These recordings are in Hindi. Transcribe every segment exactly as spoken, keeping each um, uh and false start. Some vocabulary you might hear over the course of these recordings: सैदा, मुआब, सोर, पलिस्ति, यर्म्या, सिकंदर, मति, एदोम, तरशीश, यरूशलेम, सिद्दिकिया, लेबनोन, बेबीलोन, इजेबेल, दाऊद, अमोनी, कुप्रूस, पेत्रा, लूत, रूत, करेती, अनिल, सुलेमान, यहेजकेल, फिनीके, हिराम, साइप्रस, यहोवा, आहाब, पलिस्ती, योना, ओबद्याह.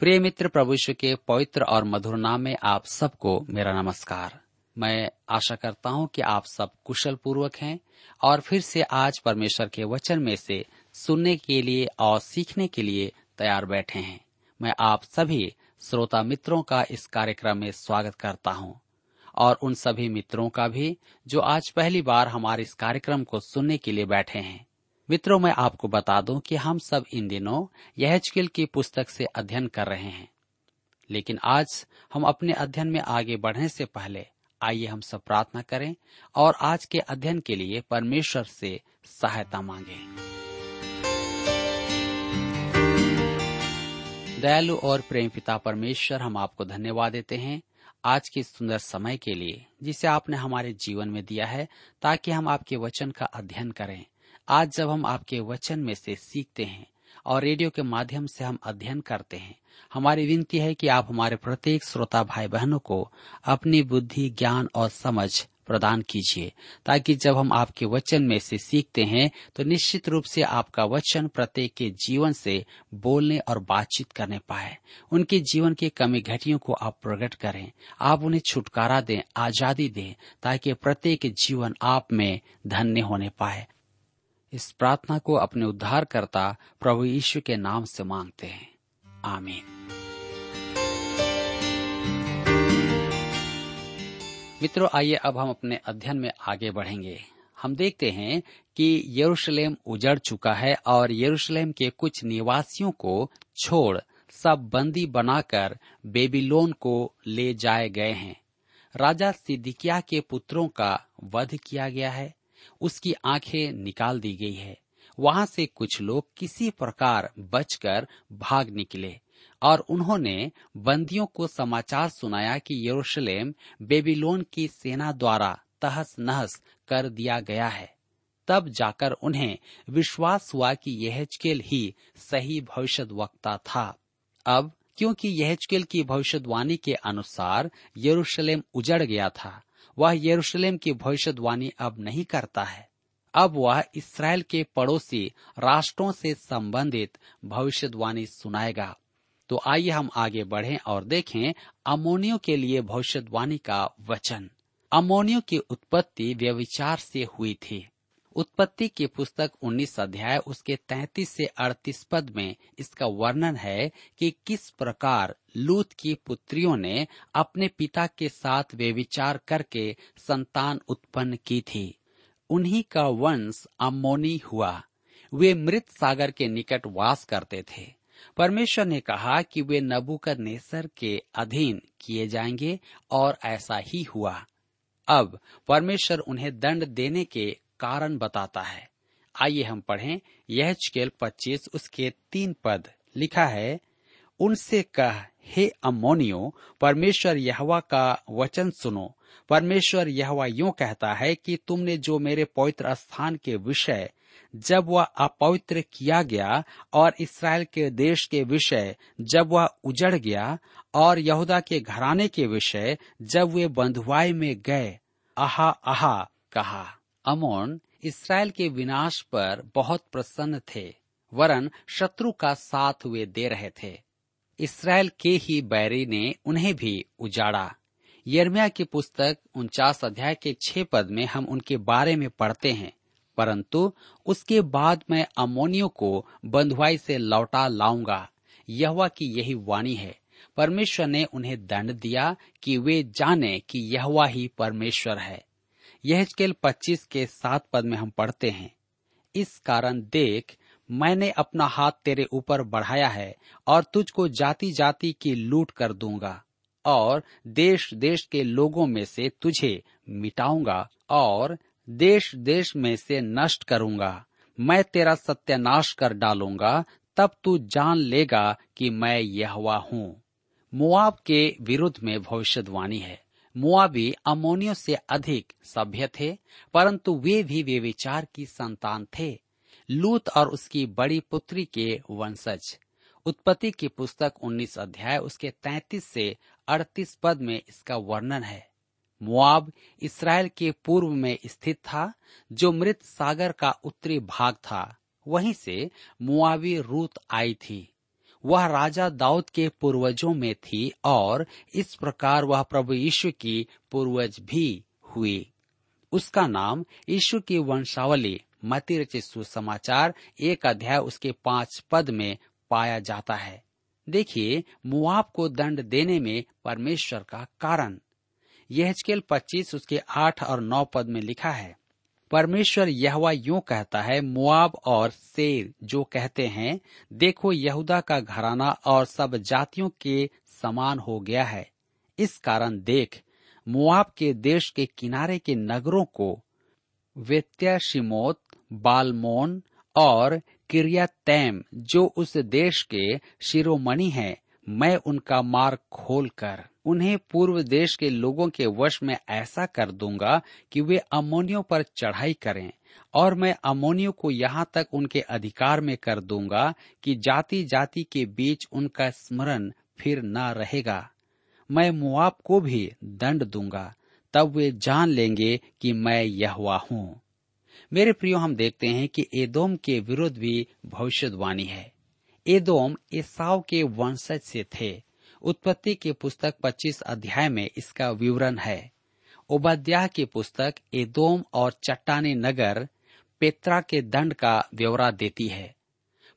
प्रिय मित्र, प्रभु यीशु के पवित्र और मधुर नाम में आप सबको मेरा नमस्कार। मैं आशा करता हूं कि आप सब कुशल पूर्वक हैं और फिर से आज परमेश्वर के वचन में से सुनने के लिए और सीखने के लिए तैयार बैठे हैं। मैं आप सभी श्रोता मित्रों का इस कार्यक्रम में स्वागत करता हूं और उन सभी मित्रों का भी जो आज पहली बार हमारे इस कार्यक्रम को सुनने के लिए बैठे हैं। मित्रों, मैं आपको बता दूं कि हम सब इन दिनों यहेजकेल की पुस्तक से अध्ययन कर रहे हैं, लेकिन आज हम अपने अध्ययन में आगे बढ़ने से पहले आइए हम सब प्रार्थना करें और आज के अध्ययन के लिए परमेश्वर से सहायता मांगें। दयालु और प्रेम पिता परमेश्वर, हम आपको धन्यवाद देते हैं आज के सुंदर समय के लिए जिसे आपने हमारे जीवन में दिया है, ताकि हम आपके वचन का अध्ययन करें। आज जब हम आपके वचन में से सीखते हैं और रेडियो के माध्यम से हम अध्ययन करते हैं, हमारी विनती है कि आप हमारे प्रत्येक श्रोता भाई बहनों को अपनी बुद्धि, ज्ञान और समझ प्रदान कीजिए, ताकि जब हम आपके वचन में से सीखते हैं तो निश्चित रूप से आपका वचन प्रत्येक के जीवन से बोलने और बातचीत करने पाए। उनके जीवन के कमी घटियों को आप प्रकट करें, आप उन्हें छुटकारा दें, आजादी दें, ताकि प्रत्येक जीवन आप में धन्य होने पाए। इस प्रार्थना को अपने उद्धारकर्ता प्रभु यीशु के नाम से मांगते हैं, आमीन। मित्रों, आइए अब हम अपने अध्ययन में आगे बढ़ेंगे। हम देखते हैं कि यरूशलेम उजड़ चुका है और यरूशलेम के कुछ निवासियों को छोड़ सब बंदी बनाकर बेबीलोन को ले जाए गए हैं। राजा सिद्दिकिया के पुत्रों का वध किया गया है, उसकी आंखें निकाल दी गई है। वहां से कुछ लोग किसी प्रकार बचकर भाग निकले और उन्होंने बंदियों को समाचार सुनाया कि यरूशलेम बेबीलोन की सेना द्वारा तहस नहस कर दिया गया है। तब जाकर उन्हें विश्वास हुआ कि यहेजकेल ही सही भविष्यद्वक्ता था। अब क्योंकि यहेजकेल की भविष्यवाणी के अनुसार यरूशलेम उजड़ गया था, वह यरूशलेम की भविष्यवाणी अब नहीं करता है। अब वह इसराइल के पड़ोसी राष्ट्रों से संबंधित भविष्यवाणी सुनाएगा। तो आइए हम आगे बढ़ें और देखें अमोनियों के लिए भविष्यवाणी का वचन। अमोनियों की उत्पत्ति व्यभिचार से हुई थी। उत्पत्ति की पुस्तक उन्नीस अध्याय उसके तैंतीस से अड़तीस पद में इसका वर्णन है कि किस प्रकार लूत की पुत्रियों ने अपने पिता के साथ व्यभिचार करके संतान उत्पन्न की थी। उन्हीं का वंश अमोनी हुआ। वे मृत सागर के निकट वास करते थे। परमेश्वर ने कहा कि वे नबूकदनेस्सर के अधीन किए जाएंगे और ऐसा ही हुआ। अब परमेश्वर उन्हें दंड देने के कारण बताता है। आइए हम पढ़ें यहेजकेल पच्चीस उसके तीन पद। लिखा है, उनसे कह, हे अमोनियों, परमेश्वर यहोवा का वचन सुनो। परमेश्वर यहोवा यूं कहता है कि तुमने जो मेरे पवित्र स्थान के विषय जब वह अपवित्र किया गया और इस्राएल के देश के विषय जब वह उजड़ गया और यहूदा के घराने के विषय जब वे बंधुआई में गए, आहा आहा कहा। अमोन इसराइल के विनाश पर बहुत प्रसन्न थे, वरन शत्रु का साथ वे दे रहे थे। इसराइल के ही बैरी ने उन्हें भी उजाड़ा। यर्म्या की पुस्तक उनचास अध्याय के छह पद में हम उनके बारे में पढ़ते हैं, परंतु उसके बाद मैं अमोनियों को बंधुआई से लौटा लाऊंगा, यहोवा की यही वाणी है। परमेश्वर ने उन्हें दंड दिया कि वे जाने कि यहोवा ही परमेश्वर है। यहेजकेल पच्चीस के सात पद में हम पढ़ते हैं, इस कारण देख मैंने अपना हाथ तेरे ऊपर बढ़ाया है और तुझको जाति जाति की लूट कर दूंगा और देश देश के लोगों में से तुझे मिटाऊंगा और देश देश में से नष्ट करूंगा। मैं तेरा सत्यानाश कर डालूंगा, तब तू जान लेगा कि मैं यहोवा हूँ। मुआब के विरुद्ध में भविष्यवाणी है। मुआबी अमोनियों से अधिक सभ्य थे, परंतु वे भी व्यभिचार की संतान थे। लूत और उसकी बड़ी पुत्री के वंशज। उत्पत्ति की पुस्तक उन्नीस अध्याय उसके तैंतीस से अड़तीस पद में इसका वर्णन है। मुआब इसराइल के पूर्व में स्थित था, जो मृत सागर का उत्तरी भाग था। वहीं से मुआबी रूत आई थी। वह राजा दाऊद के पूर्वजों में थी और इस प्रकार वह प्रभु यीशु की पूर्वज भी हुई। उसका नाम यीशु की वंशावली मति रचित सुसमाचार एक अध्याय उसके पांच पद में पाया जाता है। देखिए मुआब को दंड देने में परमेश्वर का कारण। यहेजकेल पच्चीस उसके आठ और नौ पद में लिखा है, परमेश्वर यहोवा यूं कहता है, मुआब और सेर जो कहते हैं, देखो यहूदा का घराना और सब जातियों के समान हो गया है। इस कारण देख मुआब के देश के किनारे के नगरों को वेत्या शिमोत, बालमोन और किरियातैम जो उस देश के शिरोमणि हैं, मैं उनका मार्ग खोलकर उन्हें पूर्व देश के लोगों के वश में ऐसा कर दूंगा कि वे अमोनियों पर चढ़ाई करें, और मैं अमोनियों को यहाँ तक उनके अधिकार में कर दूंगा कि जाति जाति के बीच उनका स्मरण फिर न रहेगा। मैं मुआब को भी दंड दूंगा, तब वे जान लेंगे कि मैं यहोवा हूँ। मेरे प्रियो, हम देखते हैं कि एदोम के विरुद्ध भी भविष्यवाणी है। एदोम एसाव के वंशज से थे। उत्पत्ति की पुस्तक पच्चीस अध्याय में इसका विवरण है। ओबद्याह की पुस्तक एदोम और चट्टानी नगर पेत्रा के दंड का ब्यौरा देती है।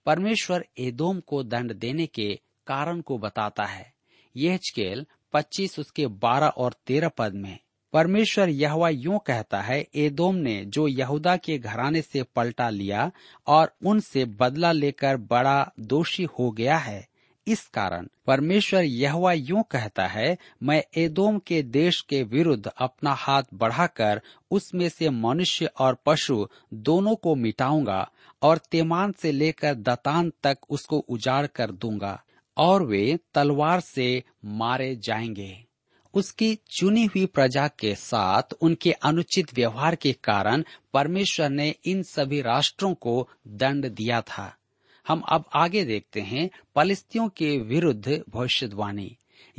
परमेश्वर एदोम को दंड देने के कारण को बताता है। यहेजकेल पच्चीस उसके बारह और तेरह पद में परमेश्वर यहोवा यूं कहता है, एदोम ने जो यहूदा के घराने से पलटा लिया और उनसे बदला लेकर बड़ा दोषी हो गया है। इस कारण परमेश्वर यहोवा यूं कहता है, मैं एदोम के देश के विरुद्ध अपना हाथ बढ़ाकर उसमें से मनुष्य और पशु दोनों को मिटाऊंगा और तेमान से लेकर दतान तक उसको उजाड़ कर दूंगा और वे तलवार से मारे जाएंगे। उसकी चुनी हुई प्रजा के साथ उनके अनुचित व्यवहार के कारण परमेश्वर ने इन सभी राष्ट्रों को दंड दिया था। हम अब आगे देखते हैं पलिस्तियों के विरुद्ध भविष्यवाणी।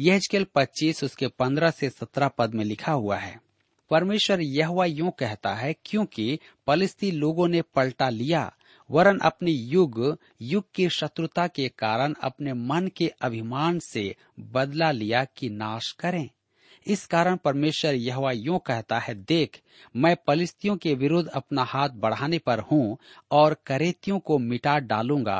यहेजकेल पच्चीस उसके पंद्रह से सत्रह पद में लिखा हुआ है, परमेश्वर यहोवा यूं कहता है, क्योंकि पलिस्ती लोगों ने पलटा लिया, वरन अपनी युग युग की शत्रुता के कारण अपने मन के अभिमान से बदला लिया कि नाश करें। इस कारण परमेश्वर यहोवा यूं कहता है, देख मैं पलिस्तियों के विरुद्ध अपना हाथ बढ़ाने पर हूँ और करेतियों को मिटा डालूंगा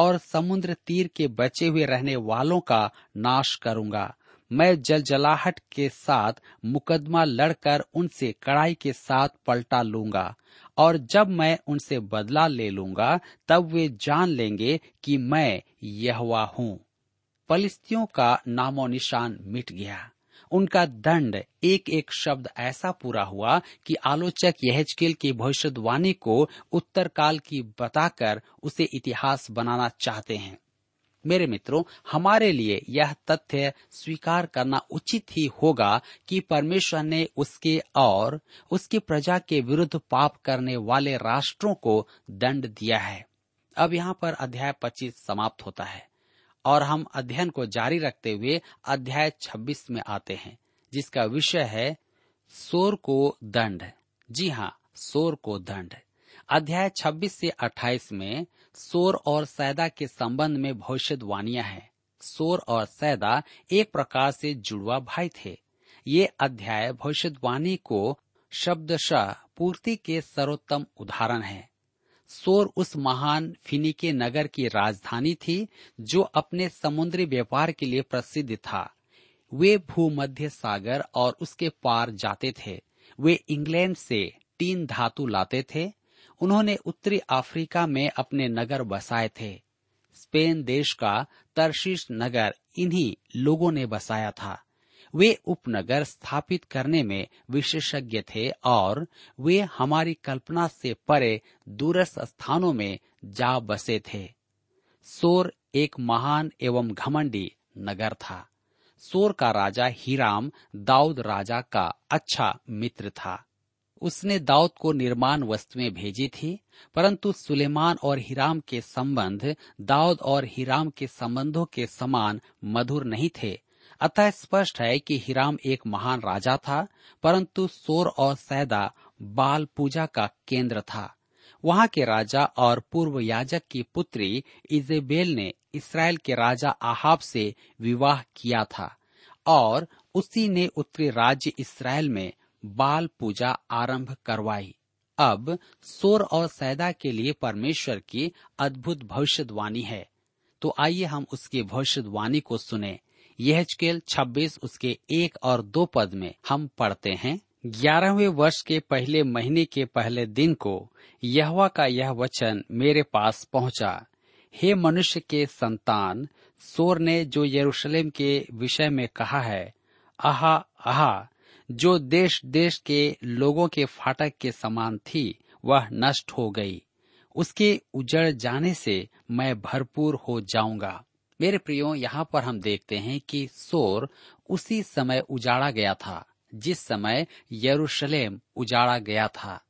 और समुद्र तीर के बचे हुए रहने वालों का नाश करूंगा। मैं जलजलाहट के साथ मुकदमा लड़कर उनसे कड़ाई के साथ पलटा लूंगा और जब मैं उनसे बदला ले लूंगा, तब वे जान लेंगे कि मैं यहोवा हूँ। पलिस्तियों का नामो निशान मिट गया। उनका दंड एक एक शब्द ऐसा पूरा हुआ कि आलोचक यहेजकेल की भविष्यवाणी को उत्तर काल की बताकर उसे इतिहास बनाना चाहते हैं। मेरे मित्रों, हमारे लिए यह तथ्य स्वीकार करना उचित ही होगा कि परमेश्वर ने उसके और उसकी प्रजा के विरुद्ध पाप करने वाले राष्ट्रों को दंड दिया है। अब यहाँ पर अध्याय पच्चीस समाप्त होता है और हम अध्ययन को जारी रखते हुए अध्याय छब्बीस में आते हैं, जिसका विषय है सोर को दंड। जी हाँ, सोर को दंड। अध्याय छब्बीस से अट्ठाईस में सोर और सैदा के संबंध में भविष्यवाणियां हैं। सोर और सैदा एक प्रकार से जुड़वा भाई थे। ये अध्याय भविष्यवाणी को शब्दशः पूर्ति के सर्वोत्तम उदाहरण है। सोर उस महान फिनीके नगर की राजधानी थी जो अपने समुद्री व्यापार के लिए प्रसिद्ध था। वे भूमध्य सागर और उसके पार जाते थे। वे इंग्लैंड से तीन धातु लाते थे। उन्होंने उत्तरी अफ्रीका में अपने नगर बसाए थे। स्पेन देश का तरशीश नगर इन्हीं लोगों ने बसाया था। वे उपनगर स्थापित करने में विशेषज्ञ थे और वे हमारी कल्पना से परे दूरस्थ स्थानों में जा बसे थे। सोर एक महान एवं घमंडी नगर था। सोर का राजा हिराम दाऊद राजा का अच्छा मित्र था। उसने दाऊद को निर्माण वस्तुएं भेजी थी, परंतु सुलेमान और हिराम के संबंध दाऊद और हिराम के संबंधों के समान मधुर नहीं थे। अतः स्पष्ट है कि हिराम एक महान राजा था, परंतु सोर और सैदा बाल पूजा का केंद्र था। वहां के राजा और पूर्व याजक की पुत्री इजेबेल ने इसराइल के राजा आहाब से विवाह किया था और उसी ने उत्तरी राज्य इसराइल में बाल पूजा आरंभ करवाई। अब सोर और सैदा के लिए परमेश्वर की अद्भुत भविष्यवाणी है, तो आइए हम उसकी भविष्यवाणी को सुने। यहेजकेल छब्बीस उसके एक और दो पद में हम पढ़ते हैं, ग्यारहवें वर्ष के पहले महीने के पहले दिन को यहोवा का यह वचन मेरे पास पहुंचा, हे मनुष्य के संतान, सोर ने जो यरूशलेम के विषय में कहा है, आहा आहा, जो देश देश के लोगों के फाटक के समान थी वह नष्ट हो गई, उसके उजड़ जाने से मैं भरपूर हो जाऊंगा। मेरे प्रियो, यहाँ पर हम देखते हैं कि सोर उसी समय उजाड़ा गया था जिस समय यरूशलेम उजाड़ा गया था।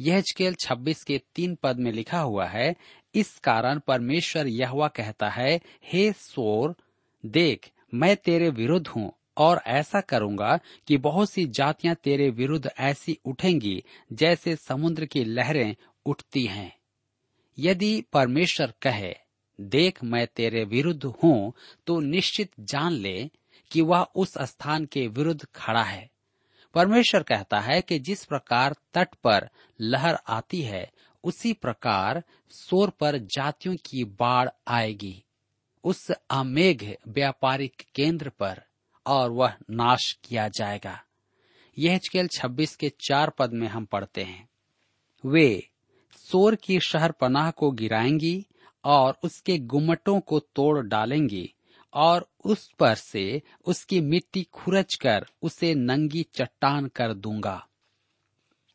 यहेजकेल छब्बीस के तीन पद में लिखा हुआ है, इस कारण परमेश्वर यहोवा कहता है, हे सोर, देख मैं तेरे विरुद्ध हूँ और ऐसा करूँगा कि बहुत सी जातियां तेरे विरुद्ध ऐसी उठेंगी जैसे समुद्र की लहरें उठती हैं। यदि परमेश्वर कहे, देख मैं तेरे विरुद्ध हूँ, तो निश्चित जान ले कि वह उस स्थान के विरुद्ध खड़ा है। परमेश्वर कहता है कि जिस प्रकार तट पर लहर आती है उसी प्रकार सोर पर जातियों की बाढ़ आएगी, उस अमेघ व्यापारिक केंद्र पर, और वह नाश किया जाएगा। यहेजकेल छब्बीस के चार पद में हम पढ़ते हैं, वे सोर की शहरपनाह को गिराएंगी और उसके गुम्मटों को तोड़ डालेंगी और उस पर से उसकी मिट्टी खुरचकर उसे नंगी चट्टान कर दूंगा।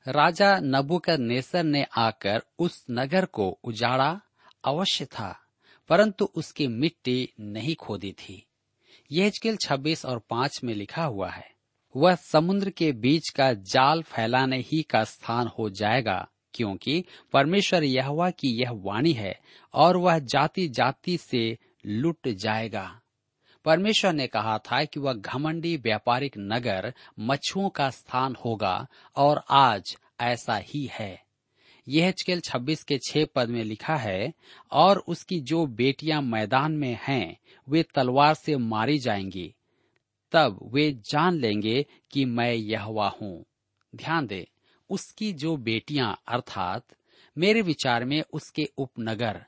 राजा नबूकदनेस्सर ने आकर उस नगर को उजाड़ा अवश्य था, परंतु उसकी मिट्टी नहीं खोदी थी। यहेजकेल छब्बीस और पांच में लिखा हुआ है, वह समुद्र के बीच का जाल फैलाने ही का स्थान हो जाएगा, क्योंकि परमेश्वर यहोवा की यह वाणी है और वह जाति जाति से लूट जाएगा। परमेश्वर ने कहा था कि वह घमंडी व्यापारिक नगर मछुओं का स्थान होगा और आज ऐसा ही है। यहेजकेल छब्बीस के छह पद में लिखा है, और उसकी जो बेटियां मैदान में हैं वे तलवार से मारी जाएंगी, तब वे जान लेंगे कि मैं यहोवा हूँ। ध्यान दे, उसकी जो बेटियां अर्थात मेरे विचार में उसके उपनगर,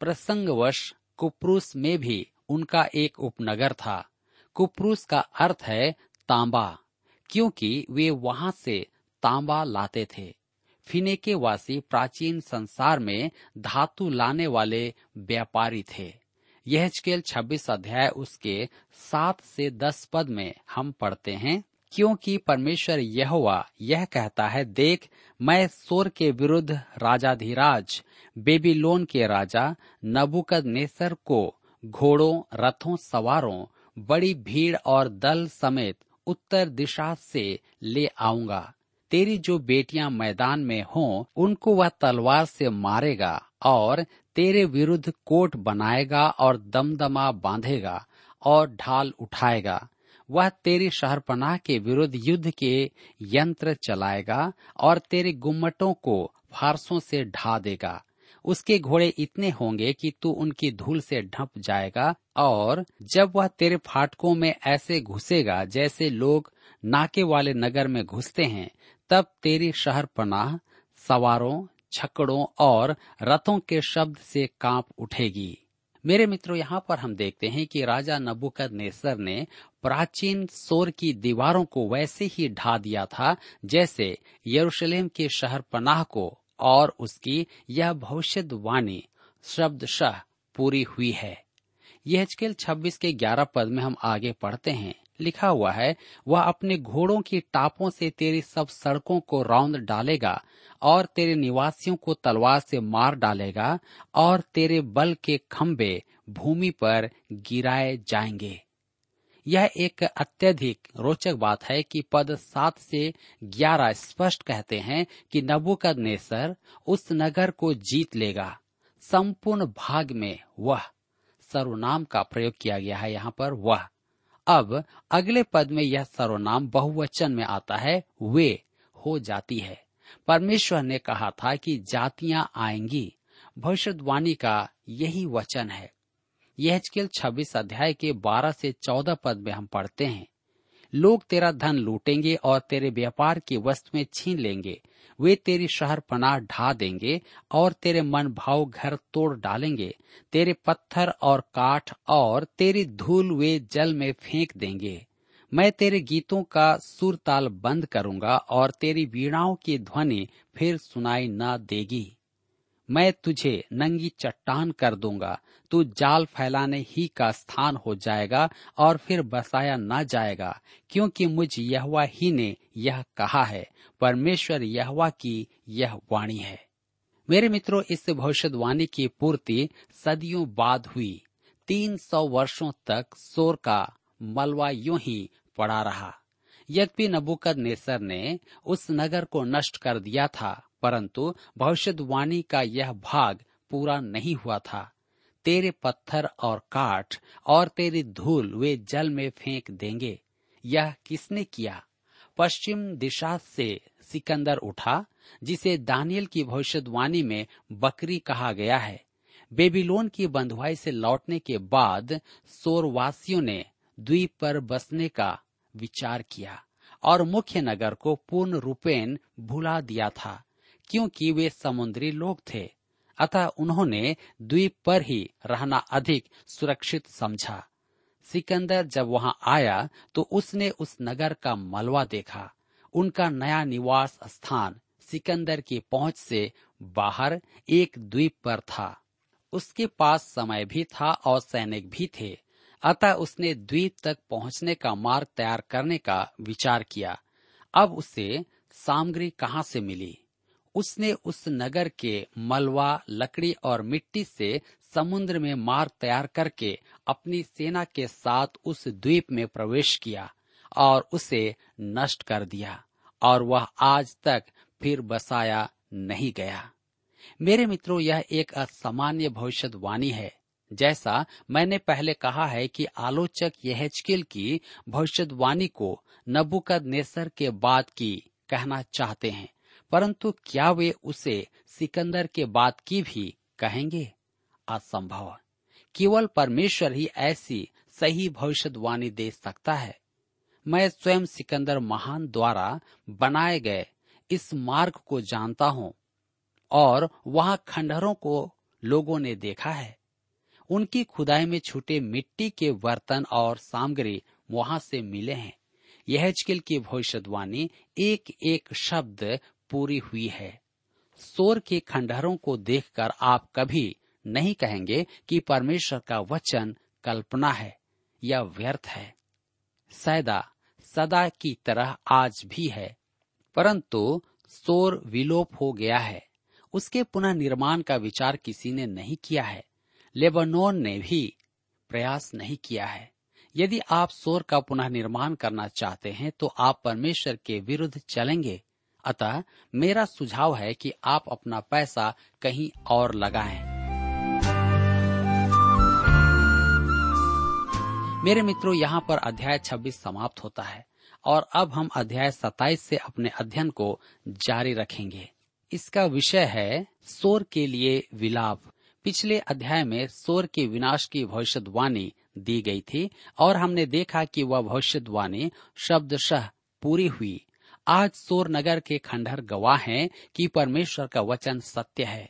प्रसंगवश कुप्रूस में भी उनका एक उपनगर था। कुप्रूस का अर्थ है तांबा, क्योंकि वे वहां से तांबा लाते थे। फिनेके वासी प्राचीन संसार में धातु लाने वाले व्यापारी थे। यहेजकेल छब्बीस अध्याय उसके सात से दस पद में हम पढ़ते हैं, क्योंकि परमेश्वर यहोवा यह कहता है, देख मैं सोर के विरुद्ध राजाधिराज बेबीलोन के राजा नबूकदनेस्सर को घोड़ों, रथों, सवारों, बड़ी भीड़ और दल समेत उत्तर दिशा से ले आऊंगा। तेरी जो बेटियां मैदान में हों उनको वह तलवार से मारेगा और तेरे विरुद्ध कोट बनाएगा और दमदमा बांधेगा और ढाल उठाएगा। वह तेरी शहरपनाह के विरुद्ध युद्ध के यंत्र चलाएगा और तेरे गुम्मटों को फारसों से ढा देगा। उसके घोड़े इतने होंगे कि तू उनकी धूल से ढंप जाएगा, और जब वह तेरे फाटकों में ऐसे घुसेगा जैसे लोग नाके वाले नगर में घुसते हैं, तब तेरी शहरपनाह सवारों, छकड़ों और रथों के शब्द से कांप उठेगी। मेरे मित्रों, यहाँ पर हम देखते हैं कि राजा नबूकदनेस्सर ने प्राचीन सोर की दीवारों को वैसे ही ढा दिया था जैसे यरूशलेम के शहर पनाह को, और उसकी यह भविष्यवाणी शब्दशः पूरी हुई है। यहेजकेल छब्बीस के ग्यारह पद में हम आगे पढ़ते हैं, लिखा हुआ है, वह अपने घोड़ों की टापों से तेरी सब सड़कों को रौंद डालेगा और तेरे निवासियों को तलवार से मार डालेगा और तेरे बल के खंबे भूमि पर गिराए जाएंगे। यह एक अत्यधिक रोचक बात है कि पद सात से ग्यारह स्पष्ट कहते हैं कि नबूकदनेस्सर उस नगर को जीत लेगा। संपूर्ण भाग में वह सर्वनाम का प्रयोग किया गया है। यहाँ पर वह, अब अगले पद में यह सर्वनाम बहुवचन में आता है, वे हो जाती है। परमेश्वर ने कहा था कि जातियां आएंगी, भविष्यवाणी का यही वचन है। यहेजकेल छब्बीस अध्याय के बारह से चौदह पद में हम पढ़ते हैं, लोग तेरा धन लूटेंगे और तेरे व्यापार की वस्तुएं छीन लेंगे, वे तेरी शहरपनाह ढा देंगे और तेरे मन भाव घर तोड़ डालेंगे, तेरे पत्थर और काठ और तेरी धूल वे जल में फेंक देंगे। मैं तेरे गीतों का सुरताल बंद करूंगा और तेरी वीणाओं की ध्वनि फिर सुनाई न देगी। मैं तुझे नंगी चट्टान कर दूंगा, तू जाल फैलाने ही का स्थान हो जाएगा और फिर बसाया न जाएगा, क्योंकि मुझ यहोवा ही ने यह कहा है। परमेश्वर यहोवा की यह वाणी है। मेरे मित्रों, इस भविष्यवाणी की पूर्ति सदियों बाद हुई। तीन सौ वर्षों तक सोर का मलबा यूं ही पड़ा रहा। यद्यपि नबूकदनेस्सर ने उस नगर को नष्ट कर दिया था, परंतु भविष्यवाणी का यह भाग पूरा नहीं हुआ था। तेरे पत्थर और काठ और तेरी धूल वे जल में फेंक देंगे। यह किसने किया? पश्चिम दिशा से सिकंदर उठा, जिसे दानियल की भविष्यवाणी में बकरी कहा गया है। बेबीलोन की बंधुआई से लौटने के बाद सोरवासियों ने द्वीप पर बसने का विचार किया और मुख्य नगर को पूर्ण रूपेण भुला दिया था, क्योंकि वे समुद्री लोग थे, अतः उन्होंने द्वीप पर ही रहना अधिक सुरक्षित समझा। सिकंदर जब वहां आया तो उसने उस नगर का मलबा देखा। उनका नया निवास स्थान सिकंदर की पहुंच से बाहर एक द्वीप पर था। उसके पास समय भी था और सैनिक भी थे, अतः उसने द्वीप तक पहुंचने का मार्ग तैयार करने का विचार किया। अब उसे सामग्री कहाँ से मिली? उसने उस नगर के मलबा, लकड़ी और मिट्टी से समुद्र में मार्ग तैयार करके अपनी सेना के साथ उस द्वीप में प्रवेश किया और उसे नष्ट कर दिया, और वह आज तक फिर बसाया नहीं गया। मेरे मित्रों, यह एक असामान्य भविष्यवाणी है। जैसा मैंने पहले कहा है कि आलोचक यहेजकेल की भविष्यवाणी को नबूकदनेस्सर के बाद की कहना चाहते हैं, परंतु क्या वे उसे सिकंदर के बाद की भी कहेंगे? असंभव। केवल परमेश्वर ही ऐसी सही भविष्यवाणी दे सकता है। मैं स्वयं सिकंदर महान द्वारा बनाए गए इस मार्ग को जानता हूँ, और वहां खंडहरों को लोगों ने देखा है। उनकी खुदाई में छूटे मिट्टी के बर्तन और सामग्री वहां से मिले हैं। यहेजकेल की भविष्यवाणी एक एक शब्द पूरी हुई है। सोर के खंडहरों को देखकर आप कभी नहीं कहेंगे कि परमेश्वर का वचन कल्पना है या व्यर्थ है। सैदा सदा की तरह आज भी है, परंतु सोर विलोप हो गया है। उसके पुनर्निर्माण का विचार किसी ने नहीं किया है। लेबनोन ने भी प्रयास नहीं किया है। यदि आप सोर का पुनर्निर्माण करना चाहते हैं तो आप परमेश्वर के विरुद्ध चलेंगे। अतः मेरा सुझाव है कि आप अपना पैसा कहीं और लगाएं। मेरे मित्रों, यहाँ पर अध्याय छब्बीस समाप्त होता है, और अब हम अध्याय सत्ताईस से अपने अध्ययन को जारी रखेंगे। इसका विषय है सोर के लिए विलाप। पिछले अध्याय में सोर के विनाश की भविष्यवाणी दी गई थी, और हमने देखा कि वह भविष्यवाणी शब्दशः पूरी हुई। आज सोर नगर के खंडहर गवाह हैं कि परमेश्वर का वचन सत्य है।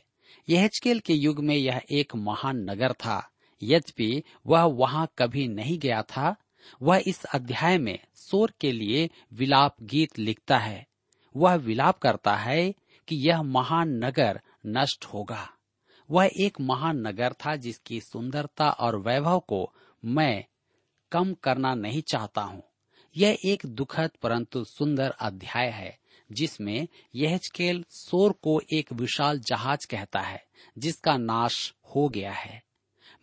यहेजकेल के युग में यह एक महान नगर था, यद्यपि वह वहां कभी नहीं गया था। वह इस अध्याय में सोर के लिए विलाप गीत लिखता है। वह विलाप करता है कि यह महान नगर नष्ट होगा। वह एक महान नगर था जिसकी सुंदरता और वैभव को मैं कम करना नहीं चाहता हूँ। यह एक दुखद परंतु सुंदर अध्याय है जिसमें यहेजकेल सोर को एक विशाल जहाज कहता है जिसका नाश हो गया है।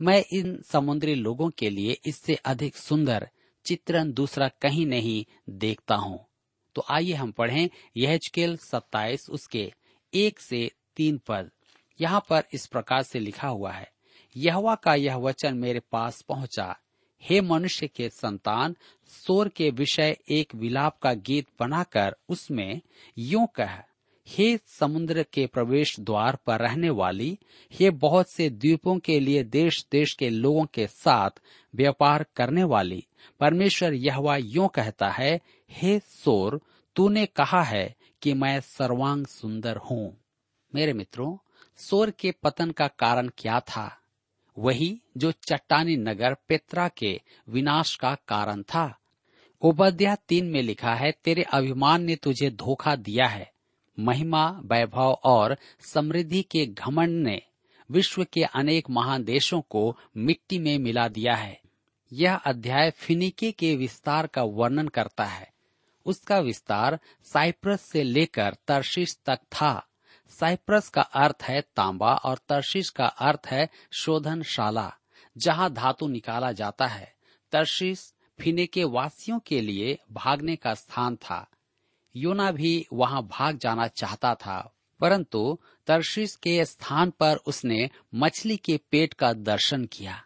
मैं इन समुद्री लोगों के लिए इससे अधिक सुंदर चित्रण दूसरा कहीं नहीं देखता हूँ। तो आइए हम पढ़ें यहेजकेल सत्ताईस उसके एक से तीन पद। यहाँ पर इस प्रकार से लिखा हुआ है, यहोवा का यह वचन मेरे पास पहुँचा, हे मनुष्य के संतान, सोर के विषय एक विलाप का गीत बनाकर उसमें यूं कह, हे समुद्र के प्रवेश द्वार पर रहने वाली, हे बहुत से द्वीपों के लिए देश देश के लोगों के साथ व्यापार करने वाली, परमेश्वर यहोवा यूं कहता है, हे सोर, तूने कहा है कि मैं सर्वांग सुंदर हूँ। मेरे मित्रों, सोर के पतन का कारण क्या था? वही जो चट्टानी नगर पेत्रा के विनाश का कारण था। ओबद्याह तीन में लिखा है, तेरे अभिमान ने तुझे धोखा दिया है, महिमा, वैभव और समृद्धि के घमंड ने विश्व के अनेक महान देशों को मिट्टी में मिला दिया है। यह अध्याय फिनीके के विस्तार का वर्णन करता है। उसका विस्तार साइप्रस से लेकर तरशीश तक था। साइप्रस का अर्थ है तांबा और तरशीश का अर्थ है शोधनशाला, जहां धातु निकाला जाता है। तरशीश फिनीके वासियों के लिए भागने का स्थान था। योना भी वहां भाग जाना चाहता था, परंतु तरशीश के स्थान पर उसने मछली के पेट का दर्शन किया।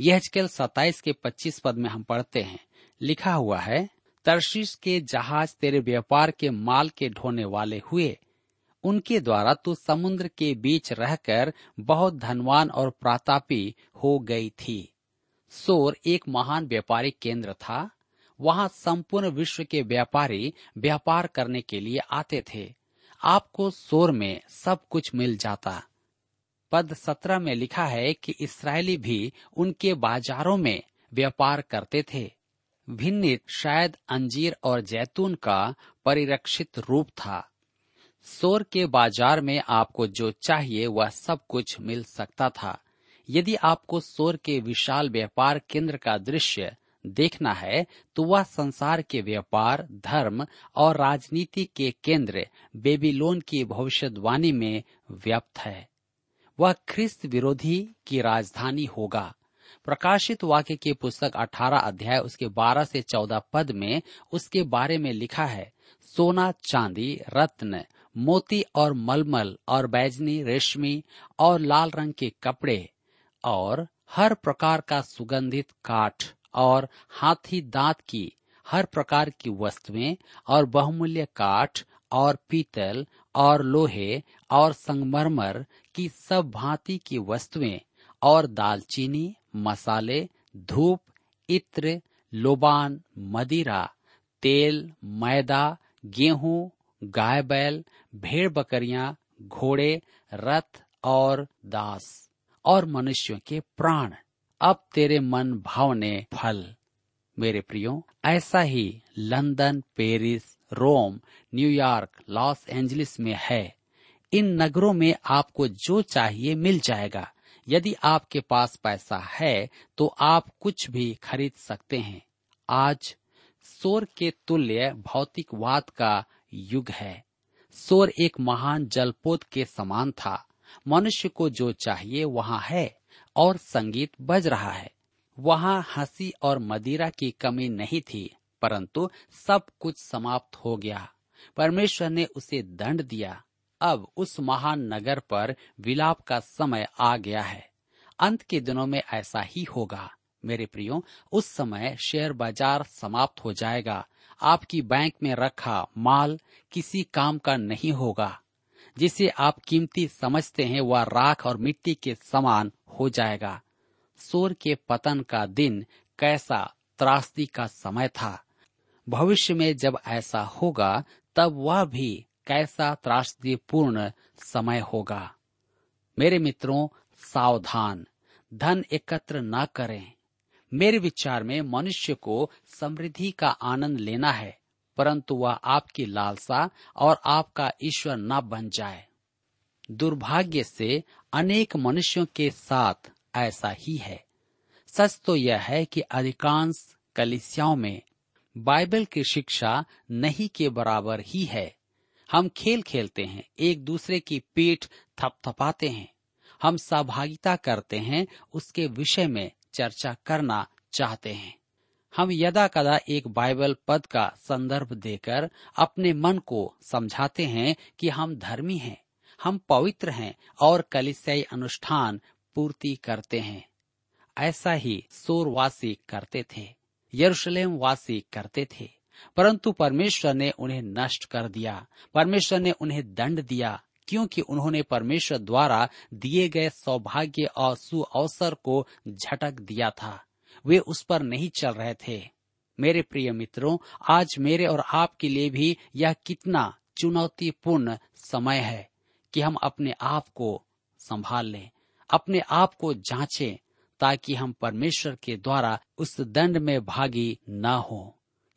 यहेजकेल सत्ताईस के पच्चीस पद में हम पढ़ते हैं, लिखा हुआ है, तरशीश के जहाज तेरे व्यापार के माल के ढोने वाले हुए, उनके द्वारा तू समुद्र के बीच रहकर बहुत धनवान और प्रतापी हो गई थी। सोर एक महान व्यापारी केंद्र था। वहां संपूर्ण विश्व के व्यापारी व्यापार करने के लिए आते थे। आपको सोर में सब कुछ मिल जाता। पद सत्रह में लिखा है कि इस्राएली भी उनके बाजारों में व्यापार करते थे। भिन्नित शायद अंजीर और जैतून का परिरक्षित रूप था। सोर के बाजार में आपको जो चाहिए वह सब कुछ मिल सकता था। यदि आपको सोर के विशाल व्यापार केंद्र का दृश्य देखना है तो वह संसार के व्यापार, धर्म और राजनीति के केंद्र बेबीलोन की भविष्यवाणी में व्याप्त है। वह ख्रिस्त विरोधी की राजधानी होगा। प्रकाशित वाक्य की पुस्तक अठारह अध्याय उसके बारह से चौदह पद में उसके बारे में लिखा है, सोना, चांदी, रत्न, मोती और मलमल और बैजनी, रेशमी और लाल रंग के कपड़े और हर प्रकार का सुगंधित काठ और हाथी दांत की हर प्रकार की वस्तुएं और बहुमूल्य काठ और पीतल और लोहे और संगमरमर की सब भांति की वस्तुएं और दालचीनी, मसाले, धूप, इत्र, लोबान, मदिरा, तेल, मैदा, गेहूं, गाय बैल, भेड़ बकरियां, घोड़े, रथ और दास और मनुष्यों के प्राण। अब तेरे मन भावने फल। मेरे प्रियो, ऐसा ही London, Paris, Rome, New York, Los Angeles में है। इन नगरों में आपको जो चाहिए मिल जाएगा। यदि आपके पास पैसा है तो आप कुछ भी खरीद सकते हैं। आज सोर के तुल्य भौतिकवाद का युग है। सोर एक महान जलपोत के समान था। मनुष्य को जो चाहिए वहाँ है और संगीत बज रहा है। वहाँ हंसी और मदिरा की कमी नहीं थी, परंतु सब कुछ समाप्त हो गया। परमेश्वर ने उसे दंड दिया। अब उस महान नगर पर विलाप का समय आ गया है। अंत के दिनों में ऐसा ही होगा। मेरे प्रियो, उस समय शेयर बाजार समाप्त हो जाएगा। आपकी बैंक में रखा माल किसी काम का नहीं होगा। जिसे आप कीमती समझते हैं वह राख और मिट्टी के समान हो जाएगा। सोर के पतन का दिन कैसा त्रासदी का समय था। भविष्य में जब ऐसा होगा तब वह भी कैसा त्रासदीपूर्ण समय होगा। मेरे मित्रों, सावधान, धन एकत्र ना करें। मेरे विचार में मनुष्य को समृद्धि का आनंद लेना है, परंतु वह आपकी लालसा और आपका ईश्वर ना बन जाए। दुर्भाग्य से अनेक मनुष्यों के साथ ऐसा ही है। सच तो यह है कि अधिकांश कलीसियाओं में बाइबल की शिक्षा नहीं के बराबर ही है। हम खेल खेलते हैं, एक दूसरे की पीठ थपथपाते हैं, हम सहभागिता करते हैं, उसके विषय में चर्चा करना चाहते हैं। हम यदा कदा एक बाइबल पद का संदर्भ देकर अपने मन को समझाते हैं कि हम धर्मी हैं, हम पवित्र हैं और कलीसियाई अनुष्ठान पूर्ति करते हैं। ऐसा ही सोर वासी करते थे, यरूशलेम वासी करते थे, परंतु परमेश्वर ने उन्हें नष्ट कर दिया। परमेश्वर ने उन्हें दंड दिया, क्योंकि उन्होंने परमेश्वर द्वारा दिए गए सौभाग्य और सुअवसर को झटक दिया था। वे उस पर नहीं चल रहे थे। मेरे प्रिय मित्रों, आज मेरे और आपके लिए भी यह कितना चुनौतीपूर्ण समय है कि हम अपने आप को संभाल लें, अपने आप को जांचें, ताकि हम परमेश्वर के द्वारा उस दंड में भागी न हो।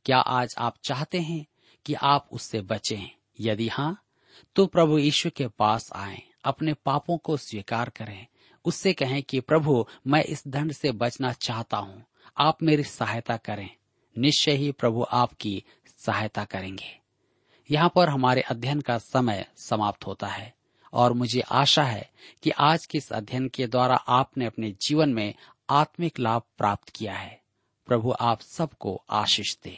क्या आज आप चाहते हैं कि आप उससे बचें? यदि हाँ, तो प्रभु यीशु के पास आएं, अपने पापों को स्वीकार करें, उससे कहें कि प्रभु, मैं इस दंड से बचना चाहता हूँ, आप मेरी सहायता करें। निश्चय ही प्रभु आपकी सहायता करेंगे। यहाँ पर हमारे अध्ययन का समय समाप्त होता है और मुझे आशा है कि आज के इस अध्ययन के द्वारा आपने अपने जीवन में आत्मिक लाभ प्राप्त किया है। प्रभु आप सबको आशीष दे।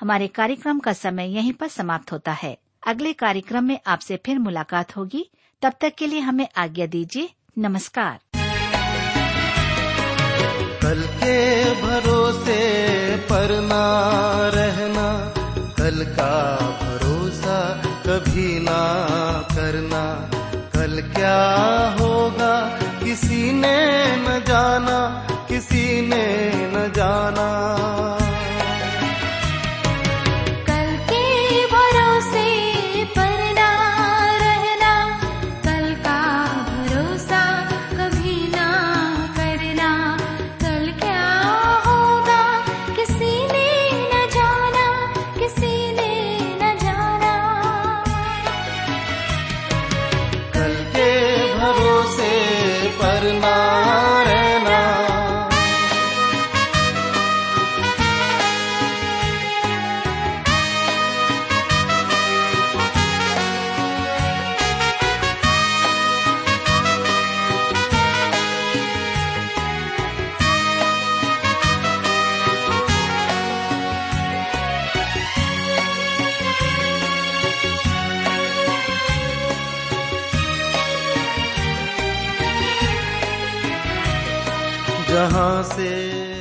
हमारे कार्यक्रम का समय यहीं पर समाप्त होता है। अगले कार्यक्रम में आपसे फिर मुलाकात होगी। तब तक के लिए हमें आज्ञा दीजिए। नमस्कार। कल के भरोसे पर ना रहना, कल का भरोसा कभी ना करना। कल क्या होगा किसी ने न जाना, किसी ने न जाना। जहाँ से।